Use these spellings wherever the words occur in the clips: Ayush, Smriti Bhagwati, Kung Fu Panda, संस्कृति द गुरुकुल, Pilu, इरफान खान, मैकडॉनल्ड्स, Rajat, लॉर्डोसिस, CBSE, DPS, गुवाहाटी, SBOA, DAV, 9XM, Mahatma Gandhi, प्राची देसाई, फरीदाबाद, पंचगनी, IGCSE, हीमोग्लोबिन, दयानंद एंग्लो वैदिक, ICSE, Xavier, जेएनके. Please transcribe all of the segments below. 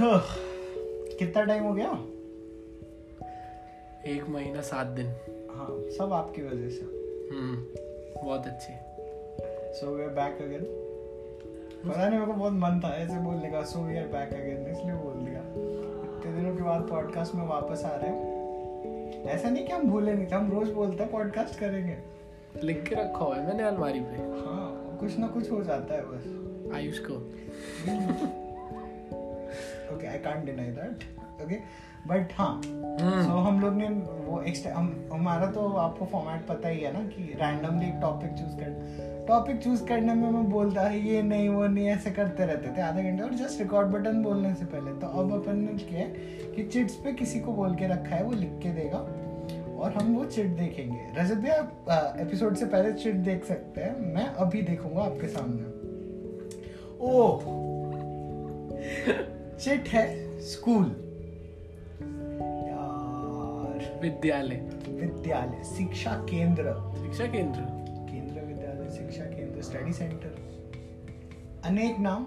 कितना टाइम हो गया? 1 महीना 7 दिन. हाँ, सब आपकी वजह से. बहुत अच्छे. So we are back again. पता नहीं मेरे को बहुत मन था ऐसे बोलने का. So we are back again इसलिए बोल दिया. इतने दिनों के बाद पॉडकास्ट में वापस आ रहे हैं. ऐसा नहीं कि हम भूले नहीं थे, हम रोज बोलते हैं पॉडकास्ट करेंगे. लिख के रखा हुआ है मैंने अलमारी पे. हाँ, कुछ ना कुछ हो जाता है बस. आयुष को. Okay, I can't deny that. Okay, but हाँ, so हम लोग ने वो extra हमारा तो आपको फॉर्मेट पता ही है ना कि रैंडमली एक टॉपिक चूज करने में मैं बोलता है ये नहीं वो नहीं, ऐसे करते रहते थे आधे घंटे और जस्ट रिकॉर्ड बटन बोलने से पहले. तो अब अपन ने किया कि चिट्स पे किसी को बोल के रखा है, वो लिख के देगा और हम वो चिट देखेंगे. रजत भैया, आप एपिसोड से पहले चिट देख सकते हैं. मैं अभी देखूंगा आपके सामने. ओ चिट है स्कूल यार, विद्यालय शिक्षा केंद्र स्टडी सेंटर, अनेक नाम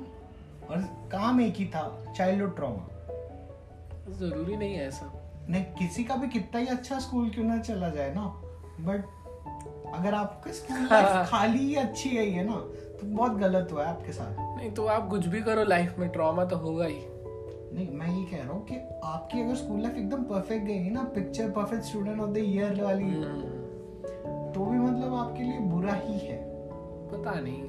और काम एक ही था, चाइल्डहुड ट्रॉमा. जरूरी नहीं है ऐसा, नहीं किसी का भी कितना ही अच्छा स्कूल क्यों ना चला जाए ना, बट अगर आपका स्कूल खाली ही अच्छी गई है ना तो बहुत गलत हुआ है आपके साथ. नहीं तो आप कुछ भी करो लाइफ में ट्रॉमा तो होगा ही. नहीं, मैं ये कह रहा हूँ कि आपकी अगर स्कूल लाइफ एकदम परफेक्ट गई ना, picture perfect student of the year वाली, तो भी मतलब आपके लिए बुरा ही है. पता नहीं,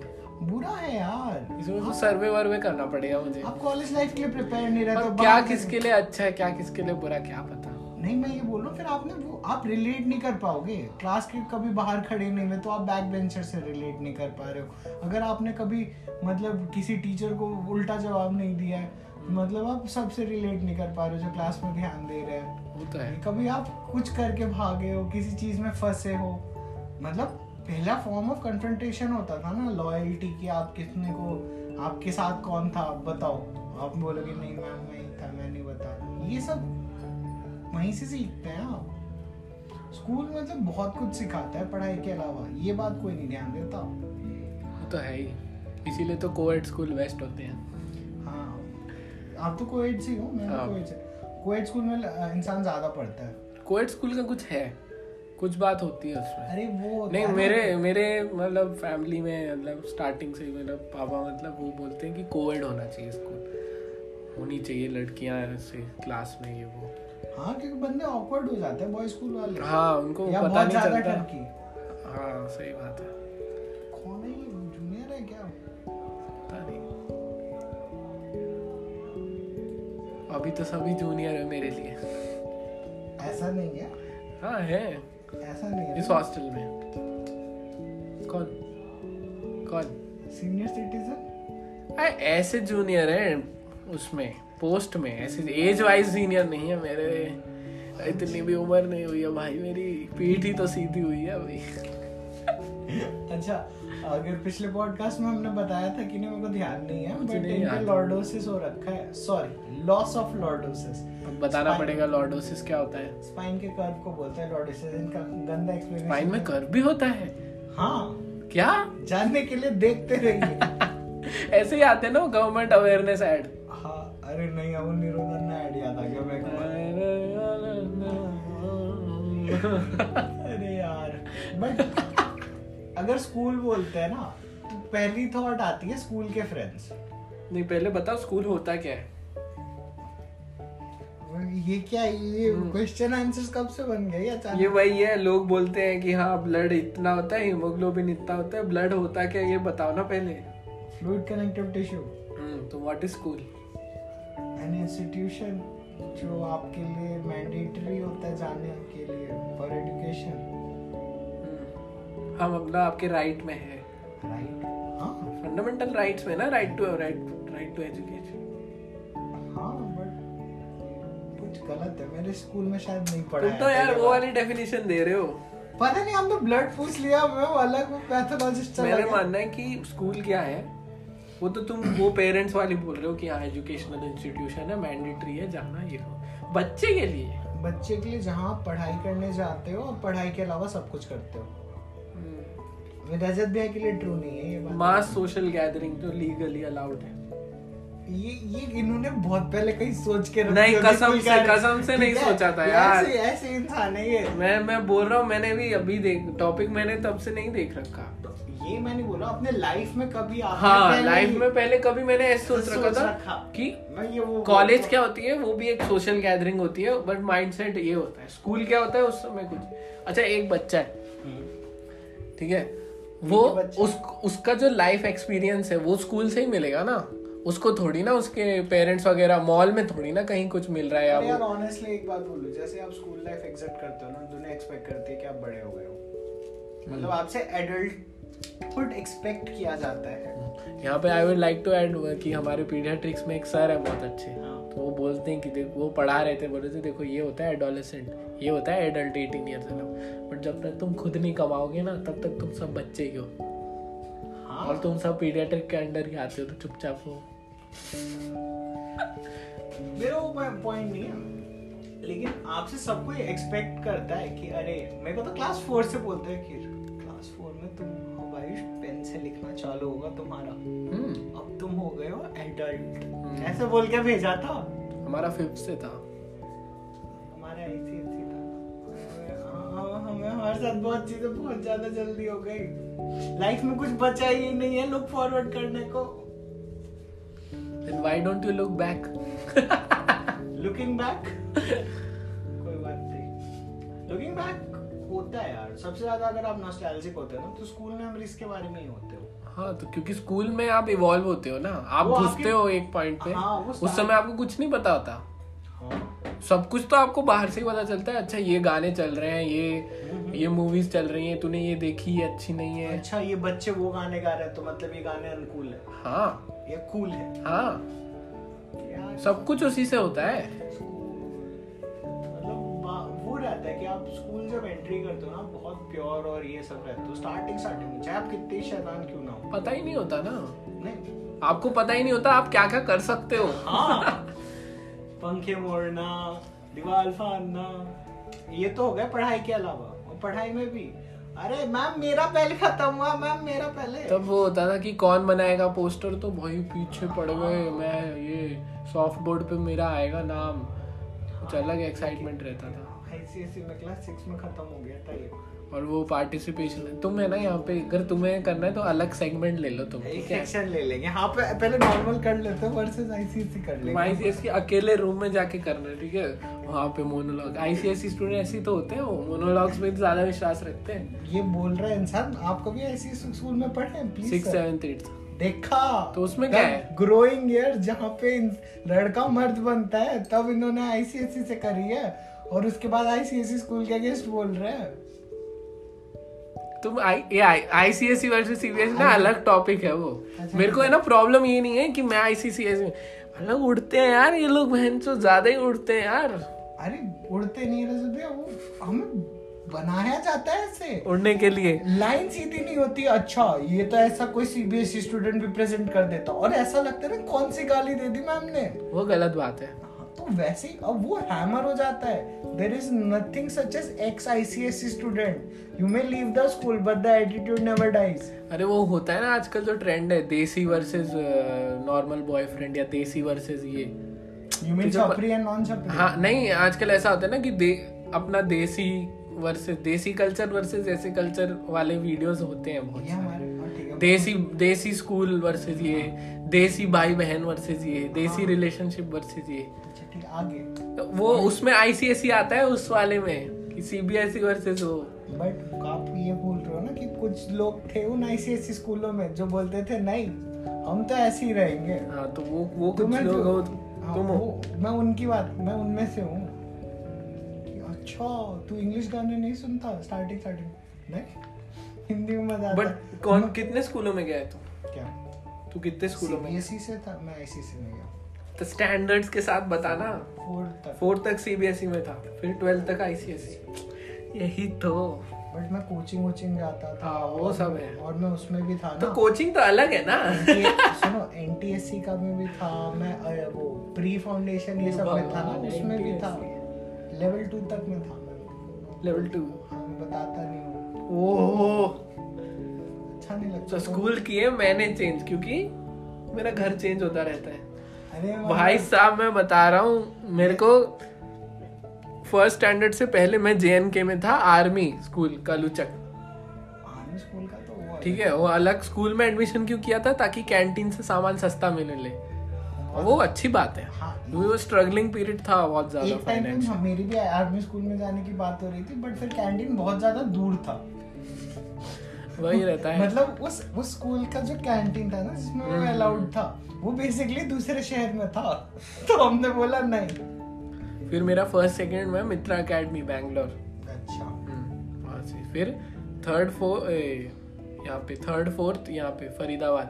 बुरा है यार. इसमें तो सर्वे वर्वे करना पड़ेगा मुझे. आप कॉलेज लाइफ के लिए प्रिपेयर नहीं रहते. क्या किसके लिए अच्छा है, क्या किसके लिए बुरा, क्या पता. नहीं, मैं ये बोल रहा हूँ फिर आपने वो आप रिलेट नहीं कर पाओगे. क्लास के कभी बाहर खड़े नहीं हुए तो आप बैक बेंचर से रिलेट नहीं कर पा रहे हो. अगर आपने कभी मतलब किसी टीचर को उल्टा जवाब नहीं दिया है, मतलब आप सबसे रिलेट नहीं कर पा रहे हो जो क्लास में ध्यान दे रहे हैं. वो तो है. कभी आप कुछ करके भागे हो, किसी चीज में फंसे हो, मतलब पहला फॉर्म ऑफ कन्फ्रंटेशन होता था ना लॉयल्टी की. आप कितने को, आपके साथ कौन था, आप बताओ. आप बोलोगे नहीं मैम मैं ही था, मैं नहीं बता. ये सब वहीं से सीखते हैं आप. स्कूल मतलब बहुत कुछ सिखाता है पढ़ाई के अलावा, ये बात कोई नहीं ध्यान देता. वो तो है ही, इसीलिए तो कोएड स्कूल बेस्ट होते हैं. हाँ, आप तो कोएड से हो, मैं कोएड स्कूल में इंसान ज़्यादा पढ़ता है. कोएड स्कूल का कुछ है, कुछ बात होती है उसमें. अरे वो नहीं, मेरे मतलब फैमिली में मतलब स्टार्टिंग से मतलब पापा मतलब वो बोलते हैं कि कोविड होना चाहिए, स्कूल होनी चाहिए, लड़कियां ऐसे क्लास में ये वो. हाँ, क्योंकि बंदे ऑकवर्ड हो जाते हैं बॉय स्कूल वाले. हाँ, उनको पता नहीं चलता. हाँ सही बात है. कौन है ये, जूनियर है क्या? पता नहीं, अभी तो सभी जूनियर है मेरे लिए. ऐसा नहीं है. हाँ है, ऐसा नहीं है. इस हॉस्टल में कौन सीनियर सिटीजन ऐसे जूनियर है उसमें पोस्ट में, ऐसे एज वाइज सीनियर नहीं है मेरे. इतनी भी उम्र नहीं हुई है भाई, मेरी पीठ ही तो सीधी हुई है अभी. अच्छा, अगर पिछले पॉडकास्ट में हमने बताया था कि नहीं, मेरे को ध्यान नहीं है, बट इनका लॉर्डोसिस हो रखा है. Sorry, loss of लॉर्डोसिस. बताना पड़ेगा लॉर्डोसिस क्या होता है. स्पाइन के कर्व को बोलते हैं लॉर्डोसिस. इनका गंदा एक्सप्लेनेशन. स्पाइन में कर्व भी होता है? हाँ. क्या जानने के लिए देखते रहिए. ऐसे ही आते ना गवर्नमेंट अवेयरनेस एड. हाँ, अरे नहीं, अब निरोधन एड याद आ गया मेरे को. अरे यार, बट अगर स्कूल बोलते हैं ना तो पहली थॉट आती है स्कूल के फ्रेंड्स. नहीं, पहले बताओ स्कूल होता क्या है. ये क्या, ये क्वेश्चन आंसर्स कब से बन गए अचानक? ये वही है, लोग बोलते हैं कि हाँ ब्लड इतना होता है, हीमोग्लोबिन इतना होता है. ब्लड होता क्या, ये बताओ ना पहले. Fluid connective tissue. तो what is school? An institution जो आपके लिए मैंडेटरी होता है जाने के लिए फॉर एजुकेशन. हम अपना आपके राइट में है. राइट? हाँ, फंडामेंटल राइट्स में ना, राइट टू एजुकेशन. हाँ, बट कुछ गलत है. मेरे स्कूल में शायद नहीं पढ़ा. तुम तो यार वो वाली डेफिनेशन दे रहे हो. पता नहीं, हमने ब्लड पूछ लिया, मैं अलग पैथोलॉजिस्ट चला गया. मेरा मानना है कि स्कूल क्या है वो तो तुम वो पेरेंट्स वाली बोल रहे हो कि हाँ एजुकेशनल इंस्टीट्यूशन है, मैंडेटरी है जाना, ये हो बच्चे के लिए जहाँ पढ़ाई करने जाते हो और पढ़ाई के अलावा सब कुछ करते हो. रजत भैया के लिए ट्रू नहीं है ये बात. मास सोशल गैदरिंग जो लीगली अलाउड है. ये इन्होंने बहुत पहले कहीं सोच के नहीं, कसम से नहीं सोचा था यार, ऐसे इंसान है ये। मैं बोल रहा हूँ, मैंने भी अभी टॉपिक मैंने तब से नहीं देख रखा। ये मैंने बोला अपने लाइफ में कभी, हाँ लाइफ में पहले कभी मैंने ऐसे सोच रखा था कि कॉलेज क्या होती है, वो भी एक सोशल गैदरिंग होती है, बट माइंडसेट ये होता है। स्कूल क्या होता है उस समय कुछ। अच्छा एक बच्चा है, ठीक है, वो उसका जो लाइफ एक्सपीरियंस है वो स्कूल से ही मिलेगा ना उसको, थोड़ी ना उसके पेरेंट्स वगैरह मॉल में थोड़ी ना कहीं कुछ मिल रहा है। आप यार ऑनेस्टली एक बात बोलूं, जैसे आप स्कूल लाइफ एग्जिट करते हो ना, दुनिया एक्सपेक्ट करती है कि आप बड़े हो गए हो, मतलब आपसे एडल्टहुड एक्सपेक्ट किया जाता है। यहाँ पे I would like to add कि हमारे पीडियाट्रिक्स में एक सर है बहुत अच्छे, तो वो बोलते हैं कि देखो, वो पढ़ा रहे थे, बोले थे देखो ये होता है एडोलेसेंट, ये होता है एडल्ट 18 years, बट जब तक तुम खुद नहीं कमाओगे ना तब तक तुम सब बच्चे ही हो, और तुम सब पीडियाट्रिक के अंडर ही आते हो, तो चुपचाप हो। मेरा वो पॉइंट नहीं है, लेकिन आपसे सब कोई एक्सपेक्ट करता है कि अरे, मेरे को तो क्लास 4 से बोलते हैं कि क्लास 4 में तुम हो भाई, पेन से लिखना चालू होगा तुम्हारा, अब तुम हो गए हो एडल्ट, ऐसे बोल के भेजा था। हमारा 5th से था, हमारा ICSE था, हमें हमारे साथ बहुत चीजें बहुत ज्यादा जल्दी हो गई, लाइफ में कुछ बचा ही नहीं है लुक फॉरवर्ड करने को। Then why don't you look back? Looking back? कोई बात नहीं। Looking back होता है यार, सबसे ज्यादा अगर आप नॉस्टैल्जिक होते हो ना, तो स्कूल में मेमोरीज के बारे में ही होते हो। हाँ, तो क्योंकि स्कूल में आप इवॉल्व होते हो ना, आप घुसते हो एक पॉइंट पे। हाँ, उस समय आपको कुछ नहीं पता होता। हाँ। सब कुछ तो आपको बाहर से ही पता चलता है। अच्छा ये गाने चल रहे हैं, ये मूवीज चल रही हैं, तूने ये देखी, ये अच्छी नहीं है, अच्छा ये बच्चे वो गाने गा रहे हैं, तो मतलब ये गाने अनकूल है, हाँ ये कूल है, हाँ सब कुछ उसी से होता है। मतलब वो रहता है कि आप स्कूल जब एंट्री करते हो ना, बहुत प्योर और ये सब रहता है, तो स्टार्टिंग में चाहे आप कितने शैतान क्यों ना हो, पता ही नहीं होता ना, नहीं आपको पता ही नहीं होता आप क्या क्या कर सकते हो। हाँ, पंखे मोड़ना, दीवार फाड़ना, ये तो हो गया पढ़ाई के अलावा, पढ़ाई में भी अरे मैम मेरा पहले खत्म हुआ, मैम मेरा पहले। तब वो होता था कि कौन बनाएगा पोस्टर, तो भाई पीछे पड़ गए, मैं ये सॉफ्ट बोर्ड पे मेरा आएगा नाम, कुछ अलग एक्साइटमेंट रहता था। ICSE में क्लास 6 में खत्म हो गया था ये, और वो पार्टिसिपेशन तुम है ना, यहाँ पे अगर तुम्हें करना है तो अलग सेगमेंट ले लो, तुम सेक्शन ले लेंगे। हाँ पहले नॉर्मल कर लेते हो वर्सेस ICSE कर लेंगे। ICSE अकेले रूम में जाके करना है, ठीक है, वहाँ पे मोनोलॉग। ICSE स्टूडेंट ऐसे तो होते हैं, वो मोनोलॉग्स में ज्यादा विश्वास रखते हैं। ये बोल रहा है इंसान, आप कभी ICSE स्कूल में पढ़े 6th 7th 8th देखा, तो उसमें क्या है ग्रोइंग ईयर, जहाँ पे लड़का मर्द बनता है, तब इन्होंने ICSE से करी है, और उसके बाद ICSE स्कूल के अगेंस्ट बोल रहे हैं। तुम ICSE वर्सेस CBSE ना अलग टॉपिक है वो। अच्छा, मेरे को है ना प्रॉब्लम ये नहीं है कि मैं ICCS में अलग उड़ते हैं यार, ये लोग बहन से ज्यादा ही उड़ते हैं यार। अरे उड़ते नहीं है, वो हमें बनाया जाता है ऐसे उड़ने के लिए, लाइन सीधी नहीं होती। अच्छा ये तो ऐसा कोई CBSE स्टूडेंट भी प्रेजेंट कर देता, और ऐसा लगता है ना कौन सी गाली दे दी मैम ने, वो गलत बात है। तो वैसे ही अब वो हैमर हो जाता है, there is nothing such as ex-ICSE student, you may leave the school but the attitude never dies। अरे वो होता है ना आजकल जो ट्रेंड है, देसी वर्सेस नॉर्मल बॉयफ्रेंड, या देसी वर्सेस ये you mean छपरी and non छपरी। हाँ नहीं, आजकल ऐसा होता है ना कि अपना देसी वर्सेस देसी कल्चर वर्सेस ऐसे कल्चर वाले वीडियोस होते हैं बहुत सारे, देसी स्कूल वर्सेस ये, देसी भाई बहन वर्सेस ये, देसी रिलेशनशिप वर्सेस ये। आगे वो उसमें ICSE आता है उस वाले में, कि CBSE वर्सेस वो। बट आप ये बोल रहे हो ना कि कुछ लोग थे उन ICSE स्कूलों में जो बोलते थे नहीं हम तो ऐसे ही रहेंगे। हाँ, तो वो कुछ लोग हो, तुम हो, मैं उनकी बात, मैं उनमें से हूँ। अच्छा तू इंग्लिश गाने नहीं सुनता, स्टार्टिंग नहीं हिंदी में मजा। बट कौन कितने स्कूलों में गया तू? क्या तू कितने स्कूलों में? CBSE से था, मैं ICSE में गया। तो स्टैंडर्ड्स के साथ बताना, 4th तक CBSE में था, फिर 12th तक ICSE, यही तो। बट मैं कोचिंग जाता था, वो सब है, और मैं उसमें भी था ना, तो कोचिंग तो अलग है ना। सुनो NTSC का में भी था मैं, वो प्री फाउंडेशन ये सब में था ना, उसमें भी था, लेवल 2 तक में था। लेवल 2 बताता नहीं, अच्छा नहीं लगता। स्कूल किए मैंने चेंज, क्योंकि मेरा घर चेंज होता रहता है। भाई साहब मैं बता रहा हूँ, मेरे को फर्स्ट स्टैंडर्ड से पहले मैं जेएनके में था, आर्मी स्कूल का लुचक, आर्मी स्कूल का तो वो ठीक है, वो अलग स्कूल में एडमिशन क्यों किया था, ताकि कैंटीन से सामान सस्ता मिलने ले, और वो अच्छी बात है। हाँ, वो स्ट्रगलिंग पीरियड था बहुत ज्यादा फाइनेंशियल। हाँ, मेरी भी आर्मी स्कूल में जाने की बात हो रही थी, बट फिर कैंटीन बहुत ज्यादा दूर था। वही रहता है, मतलब उस स्कूल का जो कैंटीन था ना जिसमें वो अलाउड था, वो बेसिकली दूसरे शहर में था, तो हमने बोला नहीं। फिर मेरा फर्स्ट सेकंड में मित्रा एकेडमी बैंगलोर, अच्छा वहाँ से फिर थर्ड फोर्थ यहाँ पे फरीदाबाद,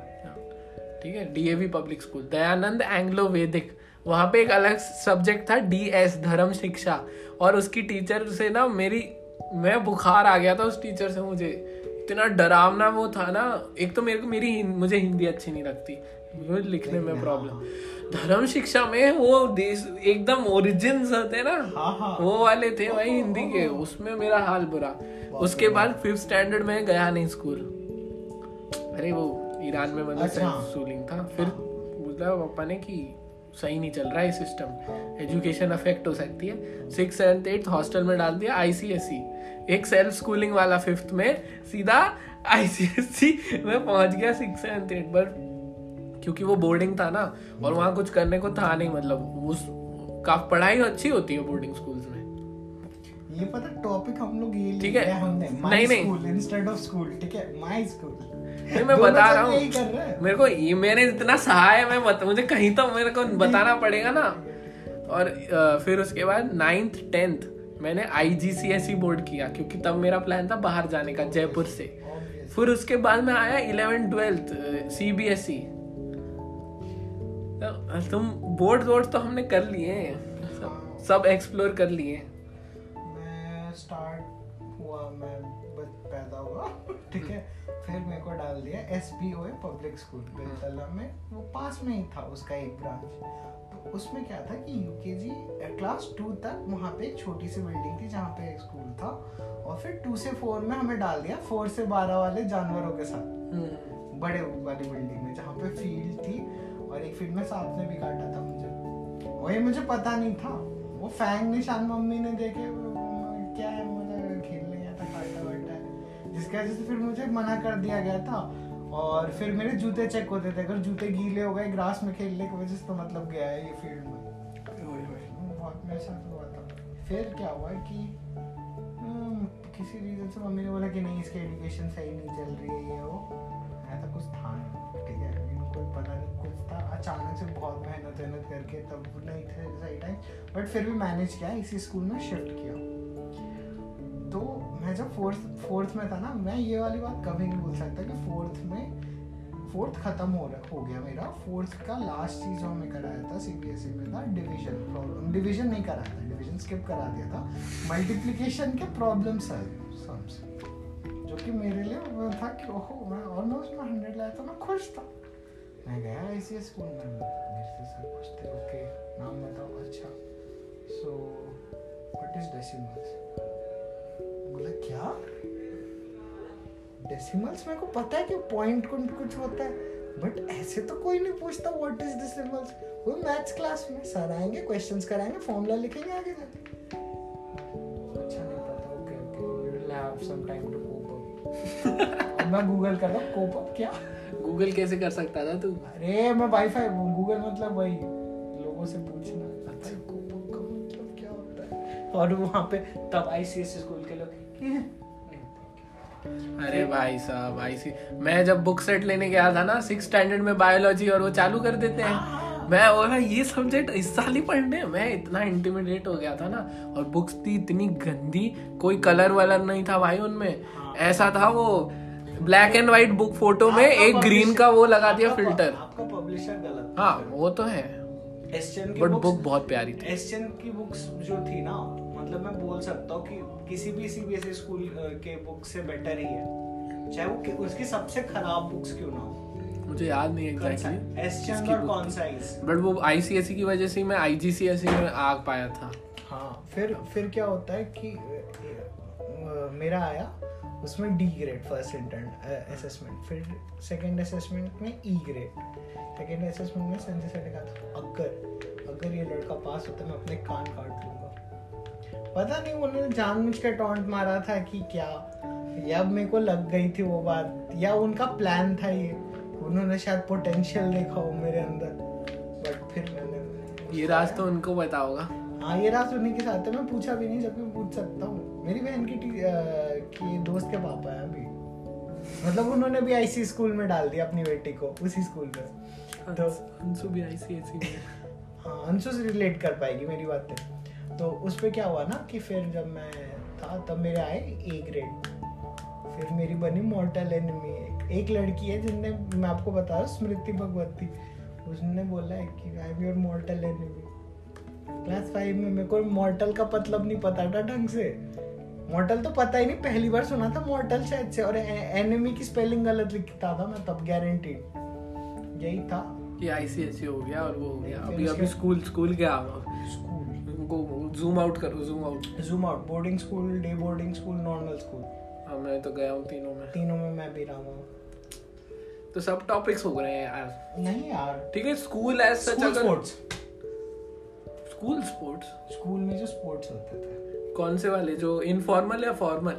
ठीक है, DAV public school, दयानंद एंग्लो वैदिक, वहाँ पे एक अलग सब्जेक्ट था डीएस धर्म शिक्षा, और उसकी टीचर से ना मैं बुखार आ गया था उस टीचर से, मुझे इतना डरावना वो था ना। एक तो मुझे हिंदी अच्छी नहीं लगती, लिखने में प्रॉब्लम, धर्म शिक्षा में वो देश एकदम ओरिजिन्स थे ना, वो वाले थे भाई हिंदी के, उसमें मेरा हाल बुरा। उसके बाद फिफ्थ स्टैंडर्ड में गया नहीं स्कूल, अरे वो ईरान में मतलब स्कूलिंग था, फिर बोला पापा ने कि सही नहीं चल रहा है सिस्टम, एजुकेशन अफेक्ट हो सकती है। 6, 7, 8 हॉस्टल में डाल दिया, आईसीएसई, एक सेल्फ स्कूलिंग वाला फिफ्थ में, सीधा आईसीएसई में पहुंच गया 6, 7, 8 पर, क्योंकि वो बोर्डिंग था ना और वहाँ कुछ करने को था नहीं, मतलब उस का पढ़ाई अच्छी होती है बोर्डिंग स्कूल्स में। ये पता टॉपिक हम लोग ये ठीक है, हमने my school instead of school, ठीक है माय स्कूल, मैं बता रहा हूँ मेरे को ये मैंने इतना सहा है, मुझे कहीं तो मेरे को बताना पड़ेगा ना। और फिर उसके बाद 9th 10th मैंने IGCSE बोर्ड किया, क्योंकि तब मेरा प्लान था बाहर जाने का जयपुर से। फिर उसके बाद मैं आया 11th 12th CBSE। तुम बोर्ड तो हमने कर लिए, सब एक्सप्लोर कर लिए। ठीक है, फिर मेरे को डाल दिया SBOA पब्लिक स्कूल बेलतला में, वो पास में ही था उसका एक ब्रांच। तो उसमें क्या था कि UKG क्लास 2 तक वहाँ पे एक छोटी सी बिल्डिंग थी जहाँ पे एक स्कूल था, और फिर 2 से 4 में हमें डाल दिया 4 से 12 वाले जानवरों के साथ बड़े वाली बिल्डिंग में, जहाँ पे फील्ड थी, और एक फील्ड में सांप ने भी काटा था मुझे, और ये मुझे पता नहीं था, वो फैंग निशान मम्मी ने देखे, क्या है मुझे खेलने या था काटा वाटा है, जिसकी वजह से फिर मुझे मना कर दिया गया था। और फिर मेरे जूते चेक होते थे, अगर जूते गीले हो गए ग्रास में खेलने की वजह से तो मतलब गया है ये फील्ड में, बहुत मेरे साथ हुआ था। फिर क्या हुआ कि किसी रीजन से मम्मी ने बोला कि नहीं इसकी एजुकेशन सही नहीं चल रही है, ये वो ऐसा कुछ था नहीं, ठीक है कोई पता नहीं कुछ था, अचानक से बहुत मेहनत करके तब नहीं थे सही टाइम, बट फिर भी मैनेज किया, इसी स्कूल में शिफ्ट किया। तो मैं जब फोर्थ में था ना, मैं ये वाली बात कभी नहीं भूल सकता कि फोर्थ खत्म हो गया मेरा, फोर्थ का लास्ट चीज़ जो हमें कराया था CBSE में था डिवीजन प्रॉब्लम, डिवीजन नहीं कराया था, डिवीजन स्किप करा दिया था, मल्टीप्लिकेशन के प्रॉब्लम सम्स, जो कि मेरे लिए था कि ओहो मैं ऑलमोस्ट में 100 लाया था, मैं खुश था। मैं गया ऐसे स्कूल में, मेरे से सर पूछते ओके नाम बताओ, अच्छा सो व्हाट इज डेसिमल्स, बोला क्या डेसिमल्स, मेरे को पता है कि पॉइंट कुछ होता है बट ऐसे तो कोई नहीं पूछता व्हाट इज डेसिमल्स, वो मैथ्स क्लास में सर आएंगे क्वेश्चंस कराएंगे फॉर्मूला लिखेंगे आगे जाके, अच्छा नहीं पता okay okay will have some time to cope up. मैं गूगल कर रहा हूं कोप अप, क्या गूगल कैसे कर सकता था तू, अरे मैं वाईफाई गूगल मतलब वही लोगों से पूछना, अच्छा कोप अप का मतलब क्या होता है, और वहां पे तब ICSE स्कूल के लोग अरे भाई साहब मैं जब बुक सेट लेने गया था ना 6th स्टैंडर्ड में बायोलॉजी और वो चालू कर देते हैं, मैं बोला ये सब्जेक्ट इस साल ही पढ़ने, मैं इतना इंटिमिडेट हो गया था ना, और बुक्स थी इतनी गंदी, कोई कलर वालर नहीं था भाई उनमें, ऐसा था वो black and white book, photo में एक ग्रीन का वो लगा दिया फिल्टर, आपका पब्लिशर गलत, हाँ वो तो है, बट बुक बहुत प्यारी थी। एसएन की बुक्स जो थी ना, मतलब मैं बोल सकता हूँ कि किसी भी CBSE स्कूल के बुक से बेटर ही है, चाहे वो उसकी सबसे खराब बुक्स क्यों ना हो, मुझे याद नहीं एग्जैक्टली एसएन और कौन सा इस, बट वो ICSE की वजह से मैं IGCSE में आ पाया था। हाँ, फिर क्या होता है कि मेरा आया उसमें D grade first intern assessment, फिर सेकंड असेसमेंट में ई ग्रेड। सेकंड असेसमेंट में संजय सर ने कहा था अगर ये लड़का पास होता मैं अपने कान काट लूँगा। पता नहीं उन्होंने जानबूझ के टॉन्ट मारा था कि क्या, या मेरे को लग गई थी वो बात, या उनका प्लान था ये, उन्होंने शायद पोटेंशियल देखा हो मेरे अंदर। बट फिर मैंने ये राज तो उनको पता होगा। हाँ, ये राज उन्हीं के साथ है, मैं पूछा भी नहीं, जबकि पूछ सकता हूँ। मेरी बहन की दोस्त के पापा है अभी, मतलब उन्होंने भी आईसी स्कूल में डाल दिया अपनी बेटी को, उसी स्कूल में। तो अंशु भी आईसीएसई में, हाँ अंशु से रिलेट कर पाएगी मेरी बातें। तो उस पर क्या हुआ ना कि फिर जब मैं था तब मेरे आए ए ग्रेड। फिर मेरी बनी मॉर्टल एनिमी एक लड़की है जिसने, मैं आपको बता रहा हूँ, स्मृति भगवती, उसने बोला है कि I am your mortal enemy. Class 5 में मेरे को मॉर्टल का मतलब नहीं पता था ढंग से, मॉर्टल तो पता ही नहीं, पहली बार सुना था मॉर्टल शायद से। और एनिमी की स्पेलिंग गलत लिखता था मैं तब, गारंटीड। यही था कि आईसीएसई हो गया और वो हो गया। अभी स्कूल गया, स्कूल को जूम आउट करो boarding school, day boarding school, normal school. हाँ, मैं तो गया हूँ तीनों में मैं भी रहा हूँ। तो सब टॉपिक्स हो गए हैं यार। नहीं यार, ठीक है, स्कूल एज सच, अगर स्कूल में जो स्पोर्ट्स होते थे, कौन से वाले, जो इनफॉर्मल या फॉर्मल?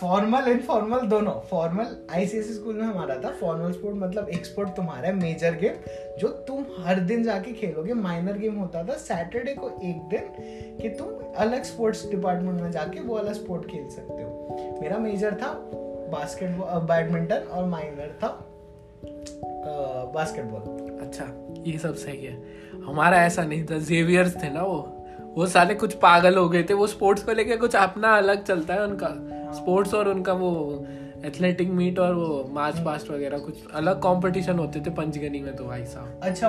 फॉर्मल इनफॉर्मल दोनों। फॉर्मल आईसीएसई स्कूल में हमारा था। फॉर्मल स्पोर्ट मतलब एक स्पोर्ट तुम्हारा मेजर गेम जो तुम हर दिन जाके खेलोगे। माइनर गेम होता था सैटरडे को एक दिन कि तुम अलग स्पोर्ट्स डिपार्टमेंट में जाके वो अलग स्पोर्ट खेल सकते हो। मेरा मेजर था बास्केटबॉल, बैडमिंटन, और माइनर था बास्केटबॉल। अच्छा, ये सब सही है। हमारा ऐसा नहीं था। जेवियर्स थे ना वो साले कुछ पागल हो गए थे। वो स्पोर्ट्स को लेके कुछ अपना अलग चलता है उनका, स्पोर्ट्स और उनका वो एथलेटिक मीट और वो मार्च पास्ट वगैरह कुछ अलग कंपटीशन होते थे पंचगनी में तो भाई साहब। अच्छा,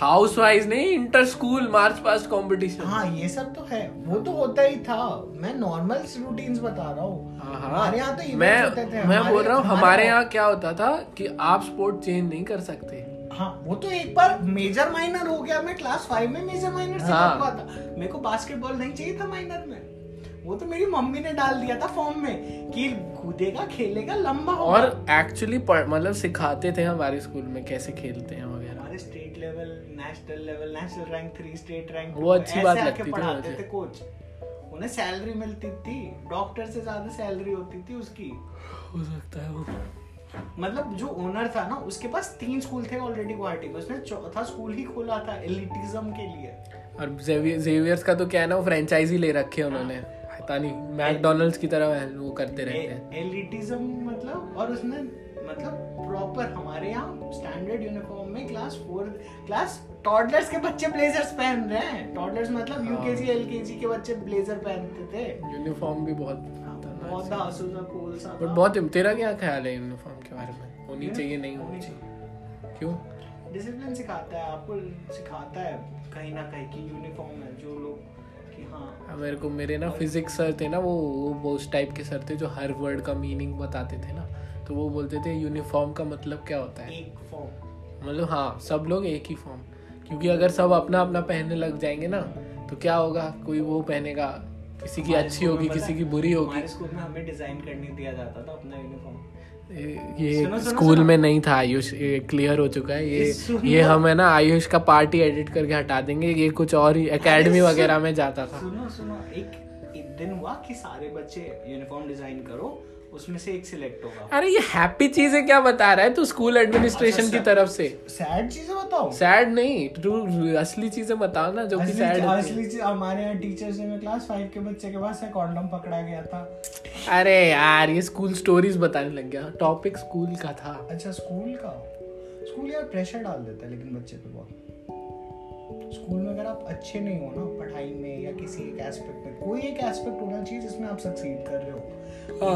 हाउस वाइज नहीं, inter school march past competition. हाँ, ये सब तो है, वो तो होता ही था। मैं नॉर्मल रूटीन्स बता रहा हूँ। हमारे यहाँ तो मैं बोल रहा हूँ, हमारे यहाँ क्या होता था कि आप स्पोर्ट चेंज नहीं कर सकते। हाँ, वो तो एक बार मेजर माइनर हो गया। मैं क्लास 5 में मेजर माइनर से हुआ था। मेरे को बास्केटबॉल नहीं चाहिए था माइनर में, वो तो मेरी मम्मी ने डाल दिया था फॉर्म में कि कूदेगा, खेलेगा, लंबा होगा। और एक्चुअली मतलब सिखाते थे हमारे स्कूल में कैसे खेलते हैं वगैरह। हमारे state level, national rank 3, state rank 2, वो अच्छी बात लगती थी। पढ़ाते थे कोच, उन्हें सैलरी मिलती थी, डॉक्टर से ज्यादा सैलरी होती थी उसकी। हो सकता है वो, मतलब जो ओनर था ना उसके पास 3 स्कूल थे ऑलरेडी गुवाहाटी में, उसने 4था स्कूल ही खोला था एलिटिज्म के लिए। और जेवियर्स का तो क्या है ना, वो फ्रेंचाइजी ले रखे है उन्होंने, मैकडॉनल्ड्स की तरह वो करते रहते हैं। एलिटिज्म मतलब, और उसने मतलब प्रॉपर हमारे यहाँ स्टैंडर्ड यूनिफॉर्म में क्लास टॉडलर्स के बच्चे ब्लेजर्स पहन रहे हैं। टॉडलर्स मतलब यूकेजी एलकेजी के बच्चे ब्लेजर पहनते थे। यूनिफॉर्म भी बहुत आसूसा कूल सा था। बहुत तेरा क्या ख्याल है यूनिफॉर्म के बारे में? होनी चाहिए नहीं होनी चाहिए? क्यों? डिसिप्लिन सिखाता है, आपको सिखाता है कहीं ना कहीं कि यूनिफॉर्म है जो लोग। हाँ, मेरे को मेरे ना फिजिक्स सर थे ना, वो उस टाइप के सर थे जो हर वर्ड का मीनिंग बताते थे ना। तो वो बोलते थे यूनिफॉर्म का मतलब क्या होता है, एक फॉर्म, मतलब हाँ सब लोग एक ही फॉर्म, क्योंकि अगर सब अपना अपना पहनने लग जाएंगे ना तो क्या होगा, कोई वो पहनेगा, किसी की अच्छी होगी, किसी की बुरी होगी। हमारे स्कूल में हमें डिजाइन करने दिया जाता था अपना यूनिफॉर्म। ये स्कूल में नहीं था आयुष, क्लियर हो चुका है। ये हम है ना आयुष का पार्टी एडिट करके हटा देंगे। ये कुछ और एकेडमी वगैरह में जाता था। सुनो, एक दिन हुआ कि सारे बच्चे यूनिफॉर्म डिजाइन करो, उसमें से एक सिलेक्ट होगा। अरे ये हैप्पी चीजें क्या बता रहा है तू? स्कूल एडमिनिस्ट्रेशन की तरफ से सैड चीजें बताओ। सैड नहीं, तू असली चीजें बताओ ना, जो कि सैड असली चीज। हमारे यहाँ टीचर्स ने क्लास 5 के बच्चे के पास से कॉन्डम पकड़ा गया था। अरे यार, ये स्कूल स्टोरीज बताने लग गया। टॉपिक स्कूल का था। अच्छा, स्कूल यार प्रेशर डाल देता है लेकिन बच्चे पे बहुत। स्कूल में अगर आप अच्छे नहीं हो ना पढ़ाई में या किसी एक एस्पेक्ट में, कोई एक एस्पेक्ट होना चाहिए जिसमें आप सक्सीड कर रहे हो।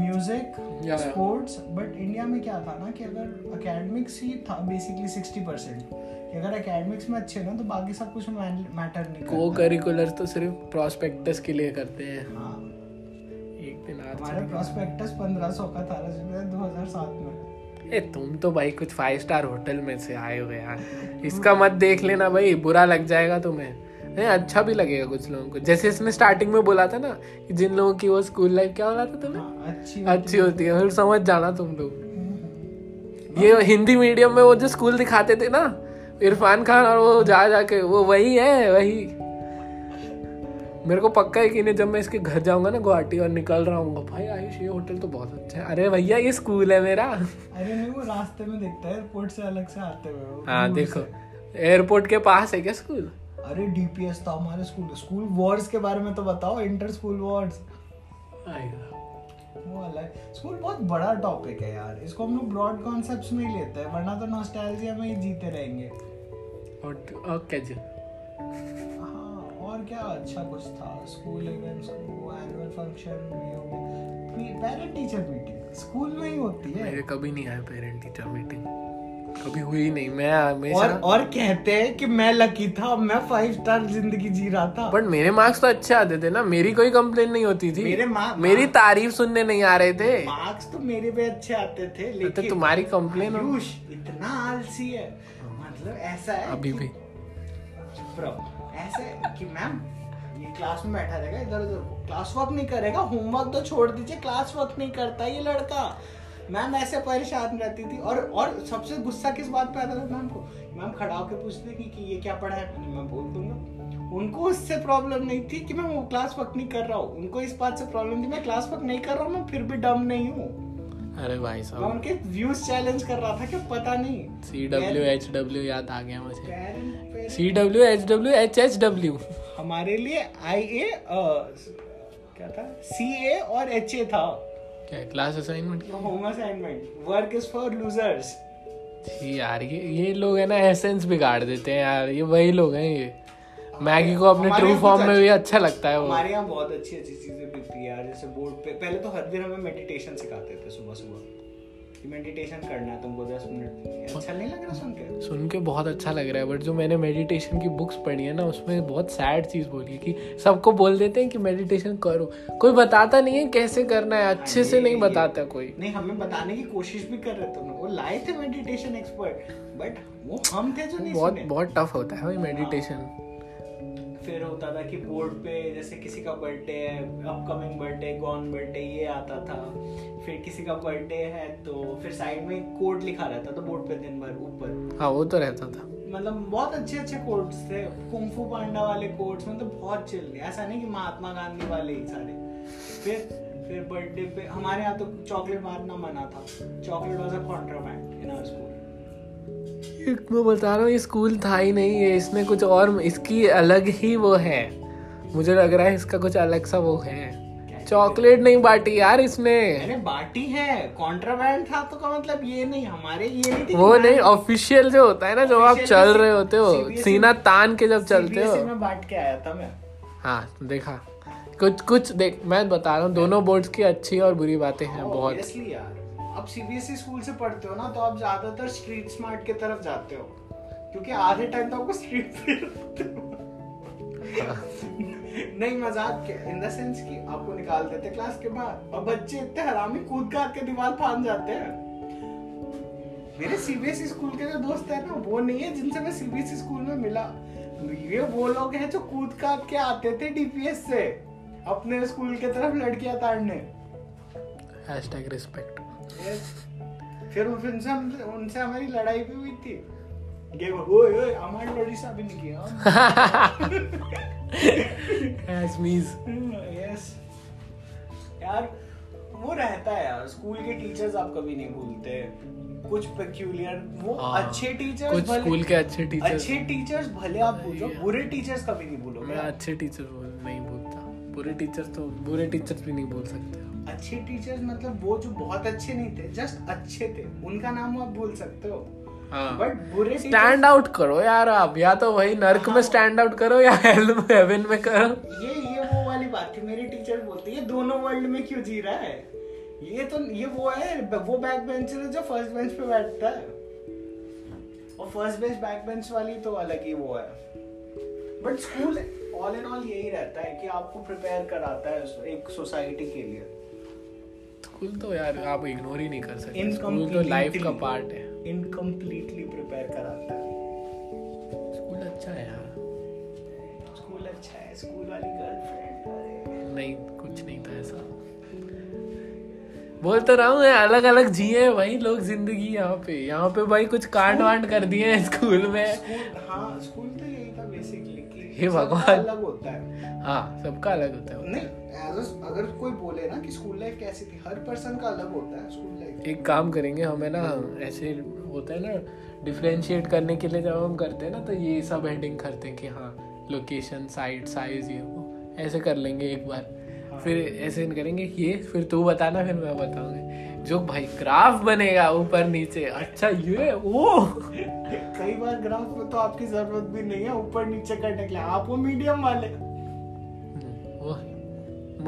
म्यूजिक, स्पोर्ट्स, बट इंडिया में क्या था ना कि अगर एकेडमिक्स ही था बेसिकली 60%। अगर एकेडमिक्स में अच्छे ना तो बाकी सब कुछ मैटर नहीं। को करिकुलर तो सिर्फ प्रोस्पेक्टस के लिए करते हैं। हाँ, एक दिन हमारा प्रोस्पेक्टस 1500 का था 2007 में। तुम तो भाई कुछ 5 स्टार होटल में से आए हुए यार, इसका मत देख लेना भाई, बुरा लग जाएगा तुम्हें। है, अच्छा भी लगेगा कुछ लोगों को। जैसे इसने स्टार्टिंग में बोला था ना कि जिन लोगों की वो स्कूल लाइफ क्या बोला था तुमने, अच्छी होती है, फिर समझ जाना तुम लोग। ये हिंदी मीडियम में वो जो स्कूल दिखाते थे ना इरफान खान, और वो जा जाके वो वही है, वही। मेरे को पक्का है कि नहीं, जब मैं इसके घर जाऊंगा ना गुवाहाटी और निकल रहा हूँ, भाई आयुष ये होटल तो बहुत अच्छा है, अरे भैया ये स्कूल है मेरा। अरे मेरे को रास्ते में दिखता है एयरपोर्ट से अलग से आते हुए। हाँ देखो, एयरपोर्ट के पास है क्या स्कूल? अरे डीपीएस था हमारे स्कूल। स्कूल वॉर्स के बारे में तो बताओ, इंटर स्कूल वॉर्स, वो अलग। स्कूल बहुत बड़ा टॉपिक है यार, इसको हम लोग ब्रॉड कॉन्सेप्ट्स में ही लेते हैं, वरना तो नॉस्टैल्जिया में ही जीते रहेंगे। ओके जी, और क्या अच्छा कुछ था? School events, annual function, parent teacher meeting school में ही होती है। मेरे कभी नहीं आया पेरेंट टीचर मीटिंग, कभी हुई नहीं। मैं हमेशा और कहते हैं कि मैं लकी था, मैं 5 स्टार जिंदगी जी रहा था। बट मेरे मार्क्स तो अच्छे आते थे ना, मेरी कोई कंप्लेन नहीं होती थी, मेरी तारीफ सुनने नहीं आ रहे थे। मार्क्स तो मेरे भी अच्छे आते थे, लेकिन तो तुम्हारी कंप्लेन। आयुष इतना आलसी है, मतलब ऐसा है अभी भी ऐसे कि मैम ये क्लास में बैठा रहेगा, इधर उधर क्लास वर्क नहीं करेगा, होमवर्क तो छोड़ दीजिए, क्लास वर्क नहीं करता ये लड़का। मैम ऐसे परेशान रहती थी। और सबसे गुस्सा किस बात पे आता था मैम को, मैम खड़ा होकर पूछती थी कि ये क्या पढ़ा है, मैं बोल दूंगा। उनको उससे प्रॉब्लम नहीं थी कि मैं वो क्लास वर्क नहीं कर रहा हूँ, उनको इस बात से प्रॉब्लम थी मैं क्लास वर्क नहीं कर रहा हूँ, मैं फिर भी डम नहीं हूँ। अरे भाई साहब, मैं उनके व्यूज चैलेंज कर रहा था कि पता नहीं। CWHW याद आ गया मुझे, CWHW HHW हमारे लिए IA क्या था, CA और HA था क्या, class assignment, home assignment, work is for losers. जी यार ये लोग है ना एसेंस बिगाड़ देते हैं यार, ये वही लोग हैं। ये मैगी को अपने ट्रू फॉर्म में भी अच्छा लगता है। हमारे यहाँ बहुत अच्छी अच्छी चीजें मिलती है यार, जैसे बोर्ड पे पहले तो हर दिन हमें मेडिटेशन सिखाते थे सुबह सुबह कि मेडिटेशन करना है तुमको 10 मिनट। अच्छा नहीं लग रहा सुन के बहुत अच्छा लग रहा है, बट जो मैंने मेडिटेशन की बुक्स पढ़ी है ना उसमें बहुत सैड चीज़ बोली है कि सबको बोल देते हैं कि मेडिटेशन करो, कोई बताता नहीं है कैसे करना है, अच्छे से नहीं बताता कोई। नहीं, हमें बताने की कोशिश भी कर रहे थे, वो लाए थे मेडिटेशन एक्सपर्ट, बट वो हम थे जो नहीं। बहुत टफ होता है मेडिटेशन। फिर होता था कि बोर्ड पे जैसे किसी का बर्थडे है, अपकमिंग बर्थडे, गॉन बर्थडे, ये आता था। फिर किसी का बर्थडे है तो फिर साइड में कोड लिखा रहता था बोर्ड पे दिन भर ऊपर। हाँ वो तो रहता था, मतलब बहुत अच्छे अच्छे कोड्स थे, कुंग फू पांडा वाले कोड्स, मतलब बहुत चल रहे, ऐसा नहीं कि महात्मा गांधी वाले ही सारे। फिर बर्थडे पे हमारे यहाँ तो चॉकलेट मारना मना था, chocolate was a contraband in our school. मैं बता रहा हूँ ये स्कूल था ही नहीं है, इसमें कुछ और, इसकी अलग ही वो है, मुझे लग रहा है इसका कुछ अलग सा वो है। चॉकलेट नहीं बांटी यार इसने, अरे बांटी है, कॉन्ट्राबैंड था तो का मतलब ये नहीं, हमारे ये नहीं थी वो नहीं। ऑफिशियल जो होता है ना, जब आप चल रहे होते हो सीना तान के, जब चलते हो। मैं बांट के आया था मैं। हाँ देखा, कुछ देख, मैं बता रहा हूँ दोनों बोर्ड्स की अच्छी और बुरी बातें हैं बहुत। अब CBSE स्कूल से पढ़ते हो ना तो आप ज्यादातर स्ट्रीट स्मार्ट की तरफ जाते हो, क्योंकि आधे टाइम तो आपको स्ट्रीट पे नहीं, मजाक इन द सेंस कि आपको निकाल देते क्लास के बाहर, और बच्चे इतने हरामी कूद काट के दीवार फाड़ जाते हैं। मेरे CBSE स्कूल के जो दोस्त है ना, वो नहीं है जिनसे मैं CBSE स्कूल में मिला, ये वो लोग हैं जो कूद काट के आते थे DPS से अपने स्कूल के तरफ लड़कियां ताड़ने। #respect। फिर उनसे हमारी लड़ाई भी हुई थी, ओए हमारे बड़ी साहब ने किया यस यार, वो रहता है यार। स्कूल के टीचर्स आप कभी नहीं भूलते, कुछ पेक्यूलियर वो अच्छे टीचर्स, कुछ स्कूल के अच्छे टीचर्स भले आप भूलो, बुरे टीचर्स कभी नहीं भूलोगे। मैं अच्छे टीचर नहीं भूलता, बुरे टीचर्स भी नहीं भूल सकते। अच्छे टीचर्स मतलब वो जो बहुत अच्छे नहीं थे, जस्ट अच्छे थे, उनका नाम आप बोल सकते हो। हाँ। बट बुरे स्टैंड आउट करो यार आप, या तो वही नर्क में स्टैंड आउट करो या हेवन में करो। ये वो वाली बात थी, मेरी टीचर बोलती है दोनों वर्ल्ड में क्यों जी रहा है, ये वो है, वो बैक बेंचर है जो फर्स्ट बेंच पे बैठता है, और फर्स्ट बेंच बैक बेंच वाली तो अलग ही वो है। But school all in all यही रहता है कि आपको प्रिपेयर कराता है एक सोसाइटी के लिए। स्कूल तो यार आप इग्नोर ही नहीं कर सकते, स्कूल तो लाइफ का पार्ट है, इनकम्प्लीटली प्रिपेयर कराता है स्कूल। अच्छा है यार स्कूल, स्कूल वाली गर्लफ्रेंड? नहीं, कुछ नहीं था ऐसा। बोल तो रहा हूँ, अलग अलग जिए भाई लोग जिंदगी। यहाँ पे भाई कुछ कांड वांड कर दिए स्कूल में। हाँ, स्कूल तो यही था बेसिकली कि हे भगवान, अलग होता है। हाँ, सबका अलग होता है। नहीं, अगर कोई बोले ना कि स्कूल लाइफ कैसी थी, हर पर्सन का अलग होता है स्कूल लाइफ। एक काम करेंगे, हमें ना ऐसे होता है ना डिफ्रेंशिएट करने के लिए, जब हम करते हैं ना तो ये सब हेडिंग करते हैं कि हाँ लोकेशन, साइट, साइज, ये वो ऐसे कर लेंगे एक बार। फिर ऐसे करेंगे ये, फिर तू बताना, फिर मैं बताऊंगा। जो भाई ग्राफ बनेगा ऊपर नीचे, अच्छा ये वो कई बार ग्राफ में तो आपकी जरूरत भी नहीं है ऊपर नीचे करने के लिए, आप वो मीडियम वाले वो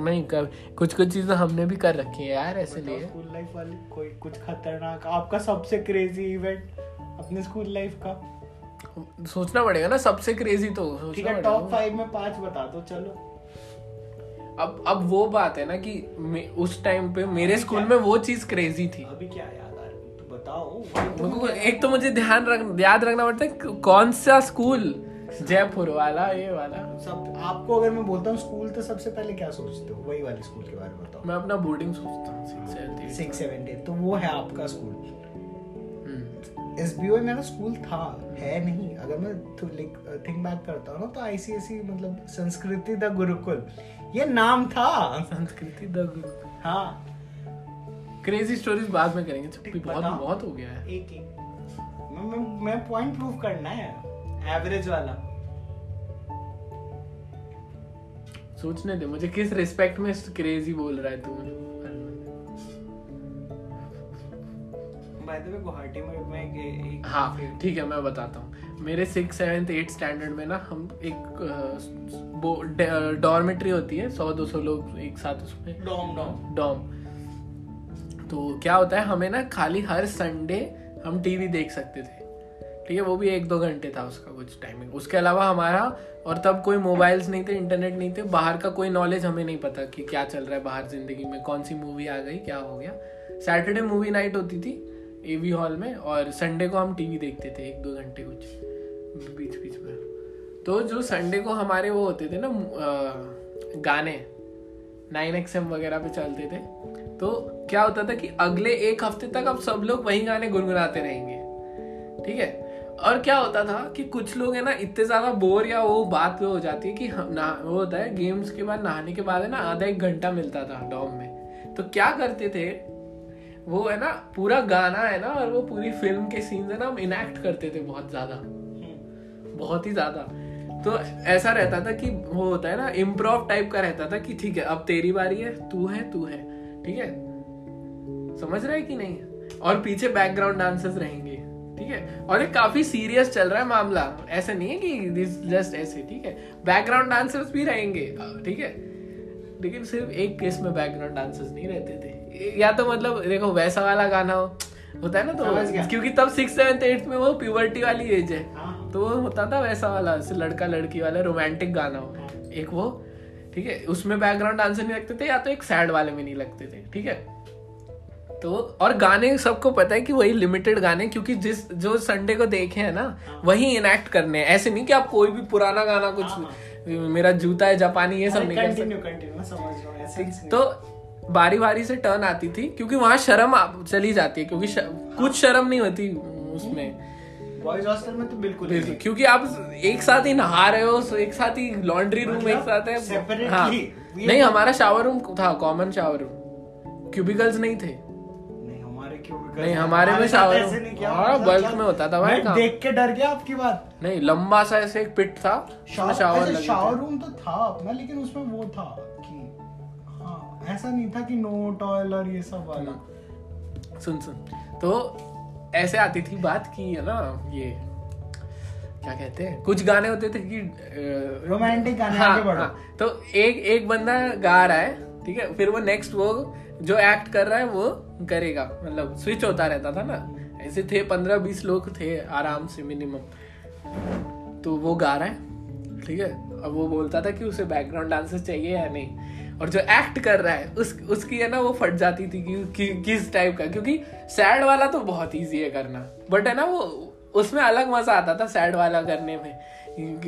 नहीं कर। कुछ कुछ चीजें हमने भी कर रखी है यार ऐसे। नहीं स्कूल लाइफ वाली कोई कुछ खतरनाक? आपका सबसे क्रेजी इवेंट अपने स्कूल लाइफ का सोचना पड़ेगा ना। सबसे क्रेजी तो ठीक है, टॉप 5 में 5 बता दो। चलो अब वो बात है ना कि उस टाइम पे मेरे स्कूल में वो चीज क्रेजी थी। अभी क्या याद आ रही तो बताओ। एक तो मुझे याद रखना पड़ता है कौन सा स्कूल, जयपुर वाला, ये वाला सब। आपको अगर मैं बोलता हूँ स्कूल तो सबसे पहले क्या सोचते हो? वही वाले स्कूल के बारे में बताओ। मैं अपना बोर्डिंग सोचता हूँ 6-7-8। तो वो है आपका स्कूल। SBO मेरा स्कूल था, है नहीं। अगर मैं थिंक बैक करता हूँ ना तो ICSE मतलब संस्कृति द गुरुकुल, ये नाम था संस्कृति द गुरुकुल। हाँ, क्रेजी स्टोरीज बाद में करेंगे, छुट्टी बहुत हो गया है। एक मैं पॉइंट प्रूव करना है एवरेज वाला। सोचने दे मुझे किस रिस्पेक्ट में क्रेजी बोल रहा है तू। बाय द वे गुवाहाटी में, हाँ ठीक है मैं बताता हूँ। मेरे 6th, 7th, 8th स्टैंडर्ड में ना हम एक डॉर्मेट्री होती है, 100-200 लोग एक साथ उसमें, डॉम। तो क्या होता है, हमें ना खाली हर संडे हम टीवी देख सकते थे, ठीक है। वो भी 1-2 घंटे था उसका कुछ टाइमिंग। उसके अलावा हमारा, और तब कोई मोबाइल्स नहीं थे, इंटरनेट नहीं थे, बाहर का कोई नॉलेज हमें नहीं पता कि क्या चल रहा है बाहर जिंदगी में, कौन सी मूवी आ गई, क्या हो गया। सैटरडे मूवी नाइट होती थी AV हॉल में, और संडे को हम टीवी देखते थे 1-2 घंटे कुछ बीच में। तो जो संडे को हमारे वो होते थे ना गाने 9XM वगैरह पे चलते थे, तो क्या होता था कि अगले 1 हफ्ते तक अब सब लोग वही गाने गुनगुनाते रहेंगे, ठीक है। और क्या होता था कि कुछ लोग है ना इतने ज़्यादा बोर या वो बात हो जाती है कि हम ना, वो होता है गेम्स के बाद, नहाने के बाद है ना आधा 1 घंटा मिलता था डॉम में। तो क्या करते थे वो है ना, पूरा गाना है ना और वो पूरी फिल्म के सीन्स है ना हम इनैक्ट करते थे बहुत ही ज्यादा। तो ऐसा रहता था कि वो होता है ना इम्प्रोव टाइप का रहता था कि ठीक है अब तेरी बारी है, तू है, ठीक है, समझ रहा है कि नहीं। और पीछे बैकग्राउंड डांसर्स रहेंगे, ठीक है। और ये काफी सीरियस चल रहा है मामला, ऐसा नहीं है कि दिस जस्ट ऐसे, ठीक है। बैकग्राउंड डांसर्स भी रहेंगे, ठीक है, लेकिन सिर्फ एक केस में बैकग्राउंड डांसर्स नहीं रहते थे। या तो मतलब देखो वैसा वाला गाना होता है ना, तो क्योंकि तब 6th, 7th, 8th में वो प्यूबर्टी वाली एज है, तो वो होता था वैसा वाला लड़का लड़की वाला रोमांटिक गाना हो एक वो, ठीक है। उसमें बैकग्राउंड डांसर नहीं लगते थे, या तो एक सैड वाले में नहीं लगते थे, ठीक है। तो और गाने सबको पता है कि वही लिमिटेड गाने, क्योंकि जिस जो संडे को देखे है ना वही इनैक्ट करने हैं। ऐसे नहीं कि आप कोई भी पुराना गाना, कुछ मेरा जूता है जापानी, ये सब नहीं। तो बारी से टर्न आती थी, क्योंकि वहाँ शर्म चली जाती है, क्योंकि कुछ शर्म नहीं होती उसमें। बॉयज हॉस्टल में तो बिल्कुल, क्योंकि आप एक साथ ही नहा रहे हो, एक साथ ही लॉन्ड्री रूम, एक साथ है सेपरेटली। हाँ, नहीं हमारा शावर रूम था, कॉमन शावर रूम, क्यूबिकल्स नहीं थे। नहीं हमारे में शावर रूम बल्क में होता था। मैं देख के डर गया आपकी बात। नहीं, लंबा सा ऐसे एक पिट था, शावर रूम तो था अपना, लेकिन उसमें वो था ऐसा नहीं था कि नो टॉयल और ये सब वाला। सुन तो ऐसे आती थी बात कि है ना, ये क्या कहते हैं, कुछ गाने होते थे कि रोमांटिक गाने। हाँ, आगे बढ़ो। हाँ, तो एक बंदा गा रहा है, ठीक है, फिर वो नेक्स्ट वो जो एक्ट कर रहा है वो करेगा, मतलब स्विच होता रहता था ना। ऐसे थे 15-20 लोग थे आराम से मिनिमम। तो वो गा रहा है, ठीक है, अब वो बोलता था कि उसे बैकग्राउंड डांसर चाहिए या नहीं, और जो एक्ट कर रहा है उसकी है ना वो फट जाती थी कि किस टाइप का, क्योंकि सैड वाला तो बहुत इजी है करना, बट है ना वो उसमें अलग मजा आता था सैड वाला करने में।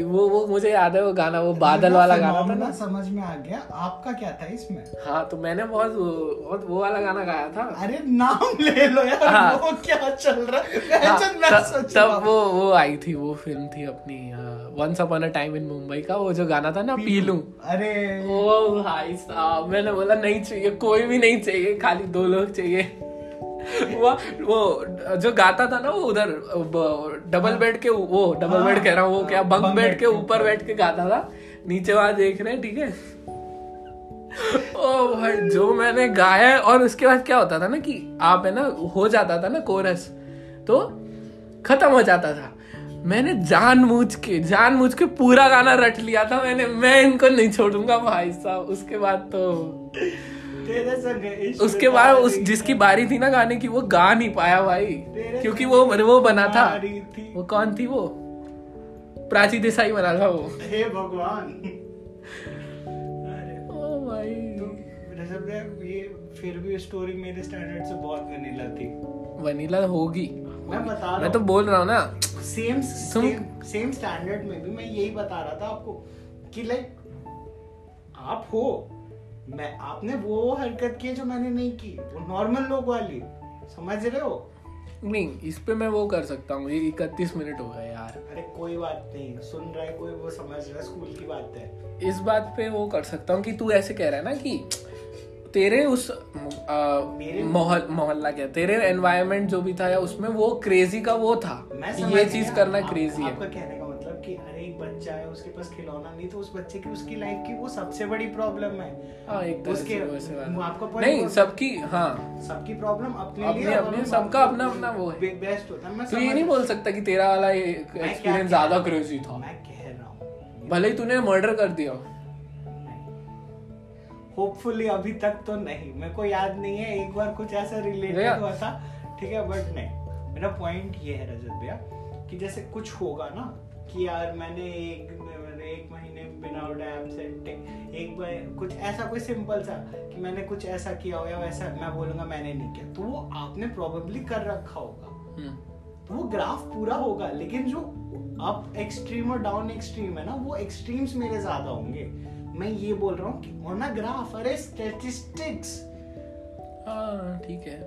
वो मुझे याद है वो गाना, वो बादल वाला गाना था ना, समझ में आ गया। आपका क्या था इसमें? हाँ तो मैंने बहुत वो वाला गाना गाया था। अरे नाम ले लो यार, हाँ, वो क्या चल रहा है। तब वो आई थी, वो फिल्म थी अपनी once upon a time in Mumbai का वो जो गाना था ना, पीलू। अरे ओ भाई साहब, मैंने बोला नहीं चाहिए, कोई भी नहीं चाहिए, खाली दो लोग चाहिए। वो जो गाता था ना, वो उधर डबल बेड के, वो डबल बेड कह रहा हूँ, वो क्या बंक बेड के ऊपर बैठ के गाता था, नीचे वहां देख रहे हैं, ठीक है। ओ भाई जो मैंने गाया। और उसके बाद क्या होता था ना कि आप है ना, हो जाता था ना कोरस, तो खत्म हो जाता था। मैंने जानबूझ के पूरा गाना रट लिया था मैंने, मैं इनको नहीं छोड़ूंगा भाई साहब। उसके बाद तो उसके बाद उस जिसकी बारी थी ना गाने की, वो गा नहीं पाया भाई, क्योंकि वो बना था, वो कौन थी, वो प्राची देसाई बना था वो। हे भगवान। अरे ओ भाई, तो ये फिर भी स्टोरी मेरे स्टैंडर्ड से बहुत वनीला थी। वनीला होगी, मैं बता रहा हूं, मैं तो बोल रहा हूं ना, सेम स्टैंडर्ड में भी मैं यही बता रहा था आपको कि लाइक आप हो, मैं आपने वो हरकत की जो मैंने नहीं की, वो नॉर्मल लोग वाली, समझ रहे हो? नहीं, इस पे मैं वो कर सकता हूँ, ये 31 मिनट हो गए यार। अरे कोई बात नहीं, सुन रहा है कोई, वो समझ रहा है, स्कूल की बात है। इस बात पे वो कर सकता हूँ कि तू ऐसे कह रहा है ना कि तेरे उस मोहल्ला क्या, तेरे एनवायरमेंट जो भी था या उसमें वो क्रेजी का वो था, ये चीज करना क्रेजी है। आपका कहने का मतलब कि अरे एक बच्चा है, उसके पास खिलौना नहीं, तो उस बच्चे की उसकी लाइफ की वो सबसे बड़ी प्रॉब्लम है। हाँ, एक उसके आपका नहीं, सबकी, हाँ सबकी प्रॉब्लम अपने लिए, अपने सबका अपना अपना वो है, बेस्ट होता है। तो ये नहीं बोल सकता कि तेरा वाला एक्सपीरियंस ज्यादा क्रेजी था। मैं कह रहा हूँ भले ही तूने मर्डर कर दिया, होपफुली अभी तक तो नहीं, मेरे को याद नहीं है एक बार कुछ ऐसा रिलेटेड हुआ था, ठीक है, बट नहीं। मेरा पॉइंट ये है रजत भैया कि जैसे कुछ होगा ना कि यार मैंने एक महीने बिना डैब से एक बार कुछ ऐसा, कोई सिंपल सा कि मैंने कुछ ऐसा किया हो या वैसा, मैं बोलूंगा मैंने नहीं किया, तो वो आपने प्रोबेबली कर रखा होगा, तो वो ग्राफ पूरा होगा। लेकिन जो अप एक्सट्रीम और डाउन एक्सट्रीम है ना, वो एक्सट्रीम्स मेरे ज्यादा होंगे। मैं ये बोल रहा हूँ कि ऑन अ ग्राफ, अरे स्टैटिस्टिक्स, हाँ ठीक है,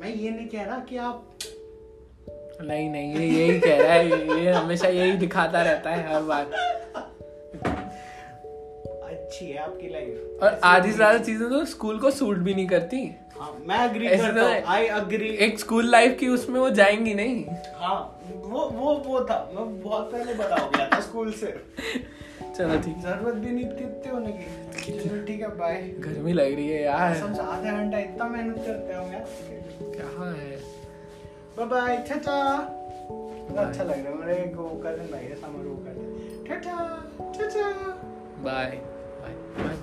मैं ये नहीं कह रहा कि आप नहीं ये यही कह रहा है, ये हमेशा यही दिखाता रहता है हर बार। अच्छी है आपकी लाइफ, और आधी ज्यादा चीजें तो स्कूल को सूट भी नहीं करती। हाँ, मैं एग्री करता हूं, आई एग्री। एक स्कूल लाइफ की उसमें वो जाएंगी नहीं। हाँ, वो था, मैं बहुत पहले बता हो गया था स्कूल से। चलो ठीक, जरूरत भी नहीं इतने होने की। चलो ठीक है, बाय। गर्मी लग रही है यार, समझ आधा घंटा इतना मेहनत करते हो यार, क्या है। Bye tata. अच्छा लग रहा है मेरे को, कजन भाई है, समर वो करते टाटा टाटा, बाय बाय।